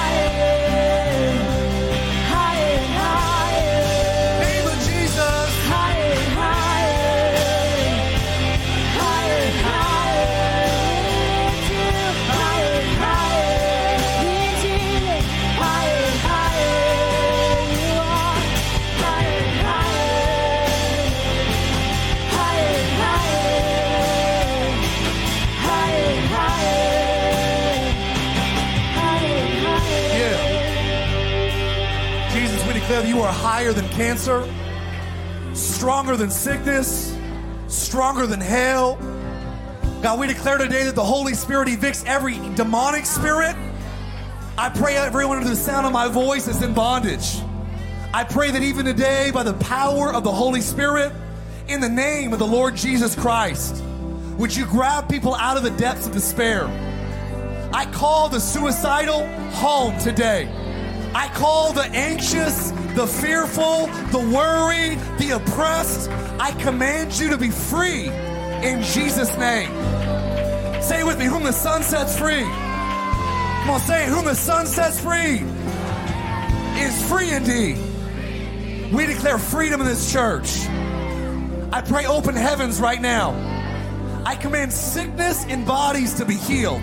You are higher than cancer, stronger than sickness, stronger than hell. God, we declare today that the Holy Spirit evicts every demonic spirit. I pray everyone under the sound of my voice is in bondage. I pray that even today, by the power of the Holy Spirit, in the name of the Lord Jesus Christ, would you grab people out of the depths of despair? I call the suicidal home today. I call the anxious, the fearful, the worried, the oppressed. I command you to be free in Jesus' name. Say it with me, whom the Son sets free. Come on, say it, whom the Son sets free is free indeed. We declare freedom in this church. I pray open heavens right now. I command sickness in bodies to be healed.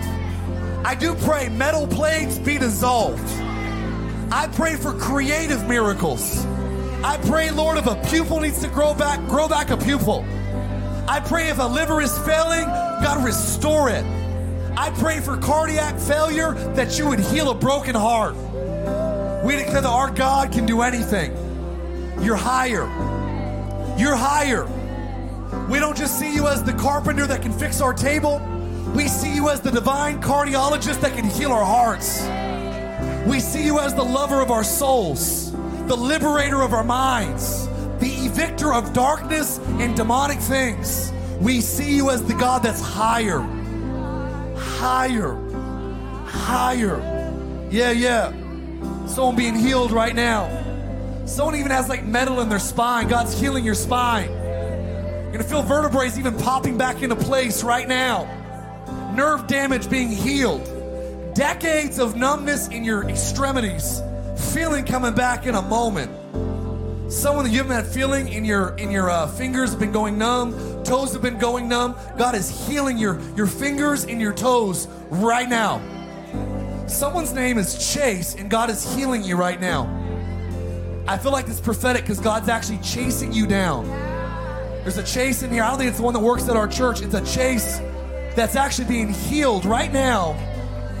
I do pray metal plates be dissolved. I pray for creative miracles. I pray, Lord, if a pupil needs to grow back, grow back a pupil. I pray if a liver is failing, God, restore it. I pray for cardiac failure that you would heal a broken heart. We declare that our God can do anything. You're higher. You're higher. We don't just see you as the carpenter that can fix our table. We see you as the divine cardiologist that can heal our hearts. We see you as the lover of our souls, the liberator of our minds, the evictor of darkness and demonic things. We see you as the God that's higher, higher, higher. Yeah, yeah. Someone being healed right now. Someone even has like metal in their spine. God's healing your spine. You're gonna feel vertebrae even popping back into place right now. Nerve damage being healed. Decades of numbness in your extremities, feeling coming back in a moment. Someone that you haven't had feeling in your in your uh, fingers have been going numb, toes have been going numb. God is healing your, your fingers and your toes right now. Someone's name is Chase, and God is healing you right now. I feel like it's prophetic because God's actually chasing you down. There's a Chase in here. I don't think it's the one that works at our church. It's a Chase that's actually being healed right now.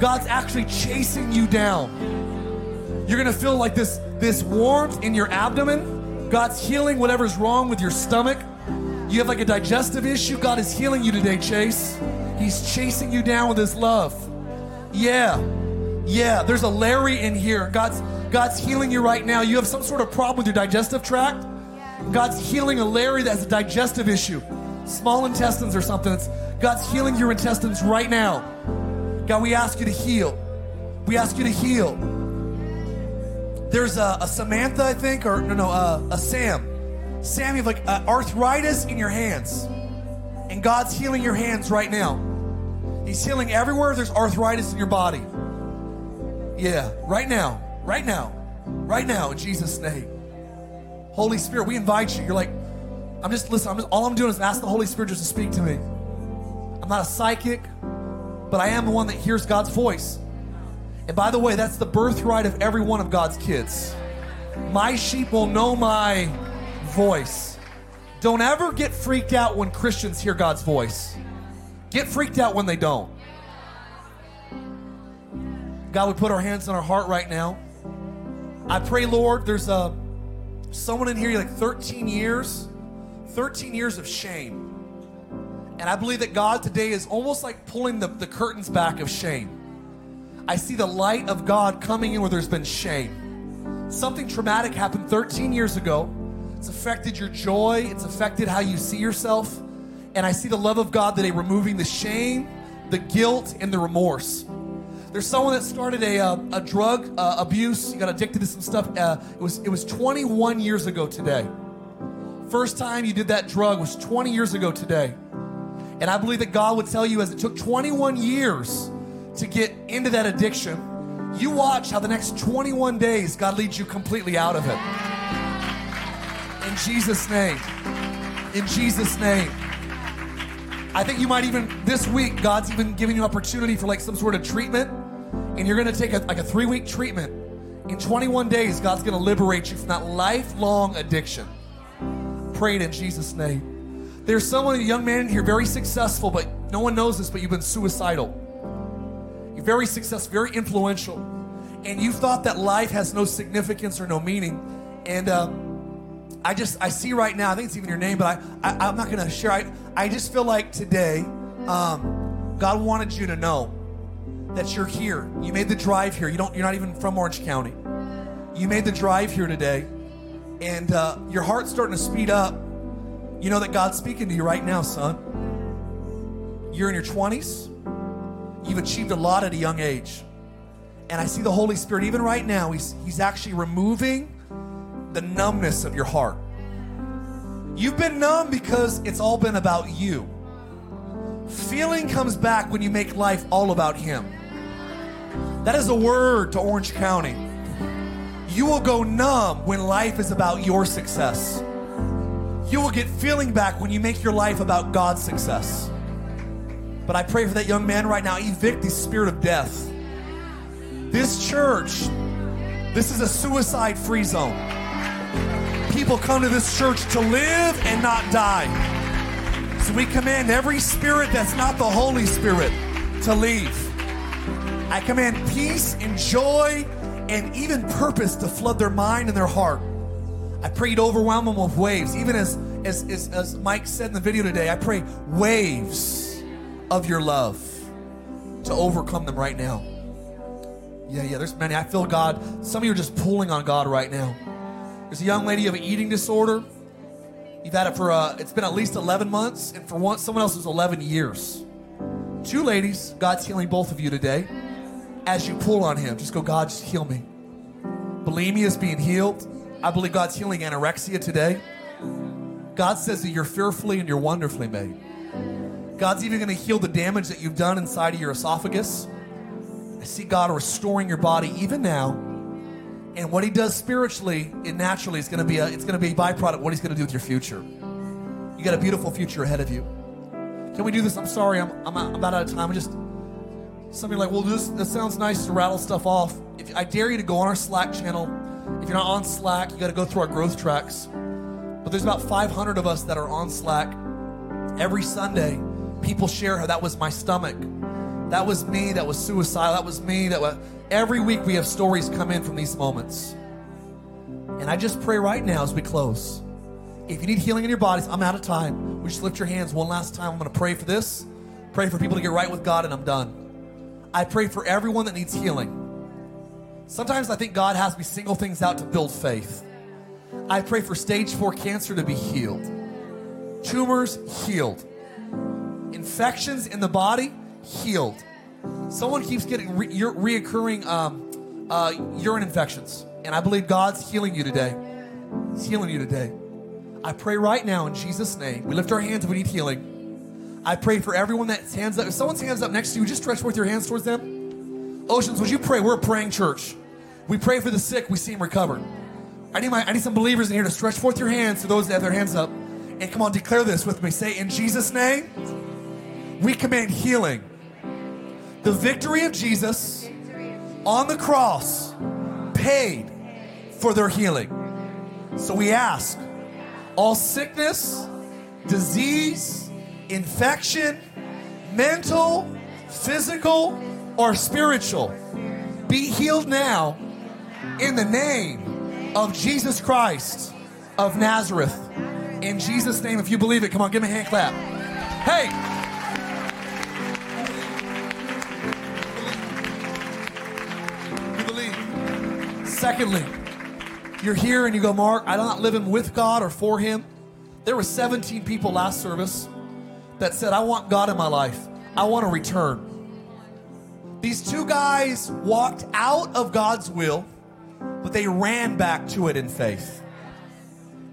God's actually chasing you down. You're gonna feel like this, this warmth in your abdomen. God's healing whatever's wrong with your stomach. You have like a digestive issue. God is healing you today, Chase. He's chasing you down with his love. Yeah, yeah, there's a Larry in here. God's, God's healing you right now. You have some sort of problem with your digestive tract. God's healing a Larry that has a digestive issue. Small intestines or something. It's, God's healing your intestines right now. God, we ask you to heal. We ask you to heal. There's a, a Samantha, I think, or no, no, uh, a Sam. Sam, you have like uh, arthritis in your hands. And God's healing your hands right now. He's healing everywhere there's arthritis in your body. Yeah, right now, right now, right now, in Jesus' name. Holy Spirit, we invite you. You're like, I'm just, listen, I'm just, all I'm doing is ask the Holy Spirit just to speak to me. I'm not a psychic, but I am the one that hears God's voice. And by the way, that's the birthright of every one of God's kids. My sheep will know my voice. Don't ever get freaked out when Christians hear God's voice. Get freaked out when they don't. God, we put our hands on our heart right now. I pray, Lord, there's a someone in here, you're like thirteen years, thirteen years of shame. And I believe that God today is almost like pulling the, the curtains back of shame. I see the light of God coming in where there's been shame. Something traumatic happened thirteen years ago. It's affected your joy. It's affected how you see yourself. And I see the love of God today removing the shame, the guilt, and the remorse. There's someone that started a uh, a drug uh, abuse. You got addicted to some stuff. Uh, it was it was twenty-one years ago today. First time you did that drug was twenty years ago today. And I believe that God would tell you, as it took twenty-one years to get into that addiction, you watch how the next twenty-one days God leads you completely out of it. In Jesus' name. In Jesus' name. I think you might even, this week, God's even giving you opportunity for like some sort of treatment, and you're gonna take a, like a three-week treatment. In twenty-one days, God's gonna liberate you from that lifelong addiction. Pray it in Jesus' name. There's someone, a young man in here, very successful, but no one knows this, but you've been suicidal. You're very successful, very influential, and you thought that life has no significance or no meaning, and uh, I just, I see right now, I think it's even your name, but I, I, I'm not going to share. I, I just feel like today, um, God wanted you to know that you're here. You made the drive here. You don't, you're not even from Orange County. You made the drive here today, and uh, your heart's starting to speed up. You know that God's speaking to you right now, son. You're in your twenties. You've achieved a lot at a young age. And I see the Holy Spirit, even right now, he's, he's actually removing the numbness of your heart. You've been numb because it's all been about you. Feeling comes back when you make life all about him. That is a word to Orange County. You will go numb when life is about your success. You will get feeling back when you make your life about God's success. But I pray for that young man right now, evict the spirit of death. This church, this is a suicide-free zone. People come to this church to live and not die. So we command every spirit that's not the Holy Spirit to leave. I command peace and joy and even purpose to flood their mind and their heart. I pray you'd overwhelm them with waves. Even as, as, as, as Mike said in the video today, I pray waves of your love to overcome them right now. Yeah, yeah, there's many. I feel God. Some of you are just pulling on God right now. There's a young lady, you have an eating disorder. You've had it for, uh, it's been at least eleven months. And for one, someone else, it was eleven years. Two ladies, God's healing both of you today. As you pull on him, just go, God, just heal me. Bulimia is being healed. I believe God's healing anorexia today. God says that you're fearfully and you're wonderfully made. God's even going to heal the damage that you've done inside of your esophagus. I see God restoring your body even now. And what he does spiritually, it naturally is going to be a, it's going to be a byproduct of what he's going to do with your future. You got a beautiful future ahead of you. Can we do this? I'm sorry, I'm I'm, I'm about out of time. I'm just, some of you are like, well, this, this sounds nice to rattle stuff off. If, I dare you to go on our Slack channel. If you're not on Slack, you got to go through our growth tracks. But there's about five hundred of us that are on Slack. Every Sunday, people share how that was my stomach. That was me, that was suicidal, that was me, that was... Every week we have stories come in from these moments. And I just pray right now as we close. If you need healing in your bodies, I'm out of time. We just lift your hands one last time. I'm going to pray for this. Pray for people to get right with God, and I'm done. I pray for everyone that needs healing. Sometimes I think God has me single things out to build faith. I pray for stage four cancer to be healed. Tumors healed. Infections in the body healed. Someone keeps getting re- re- reoccurring um, uh, urine infections. And I believe God's healing you today. He's healing you today. I pray right now in Jesus' name. We lift our hands if we need healing. I pray for everyone that's hands up. If someone's hands up next to you, just stretch forth your hands towards them. Oceans, would you pray? We're a praying church. We pray for the sick. We see them recovered. I need, my, I need some believers in here to stretch forth your hands to those that have their hands up. And come on, declare this with me. Say, in Jesus' name, we command healing. The victory of Jesus on the cross paid for their healing. So we ask all sickness, disease, infection, mental, physical, or spiritual, be healed now in the name of Jesus Christ of Nazareth. In Jesus' name, if you believe it, come on, give me a hand clap. Hey! You believe. Secondly, you're here and you go, Mark, I'm not living with God or for Him. There were seventeen people last service that said, I want God in my life. I want to return. These two guys walked out of God's will, but they ran back to it in faith.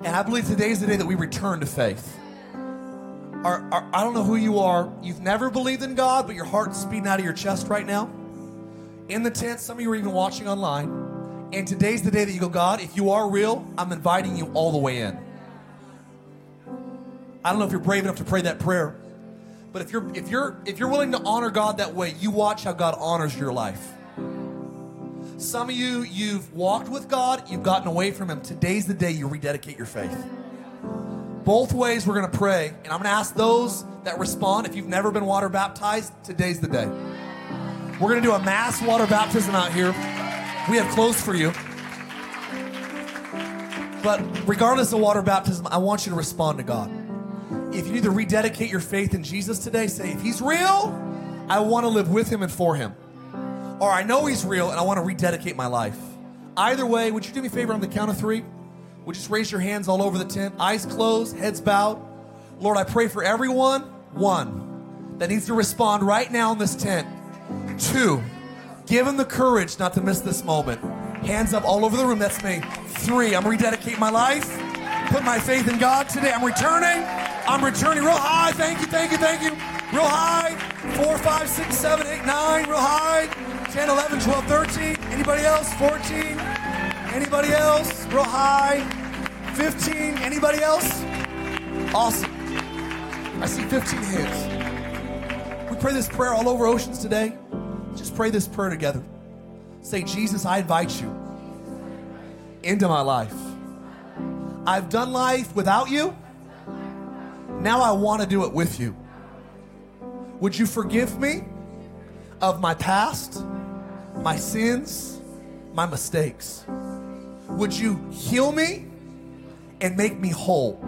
And I believe today is the day that we return to faith. Our, our, I don't know who you are. You've never believed in God, but your heart's speeding out of your chest right now. In the tent, some of you are even watching online. And today's the day that you go, God, if you are real, I'm inviting you all the way in. I don't know if you're brave enough to pray that prayer, but if you're if you're if you're willing to honor God that way, you watch how God honors your life. Some of you, you've walked with God. You've gotten away from Him. Today's the day you rededicate your faith. Both ways we're going to pray. And I'm going to ask those that respond, if you've never been water baptized, today's the day. We're going to do a mass water baptism out here. We have clothes for you. But regardless of water baptism, I want you to respond to God. If you need to rededicate your faith in Jesus today, say, if He's real, I want to live with Him and for Him. Or I know He's real and I want to rededicate my life. Either way, would you do me a favor on the count of three? Would you just raise your hands all over the tent, eyes closed, heads bowed. Lord, I pray for everyone, one, that needs to respond right now in this tent. Two, give them the courage not to miss this moment. Hands up all over the room, that's me. Three, I'm rededicating my life, put my faith in God today. I'm returning, I'm returning real high. Thank you, thank you, thank you. Real high, four, five, six, seven, eight, nine, real high. ten, eleven, twelve, thirteen. Anybody else? fourteen. Anybody else? Real high. fifteen. Anybody else? Awesome. I see fifteen hands. We pray this prayer all over Oceans today. Just pray this prayer together. Say, Jesus, I invite you into my life. I've done life without you. Now I want to do it with you. Would you forgive me of my past, my sins, my mistakes? Would you heal me and make me whole?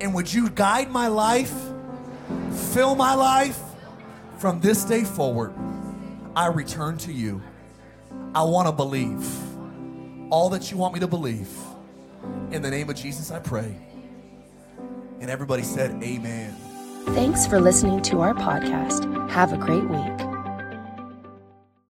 And would you guide my life, fill my life from this day forward? I return to you. I want to believe all that you want me to believe. In the name of Jesus, I pray. And everybody said, amen. Thanks for listening to our podcast. Have a great week.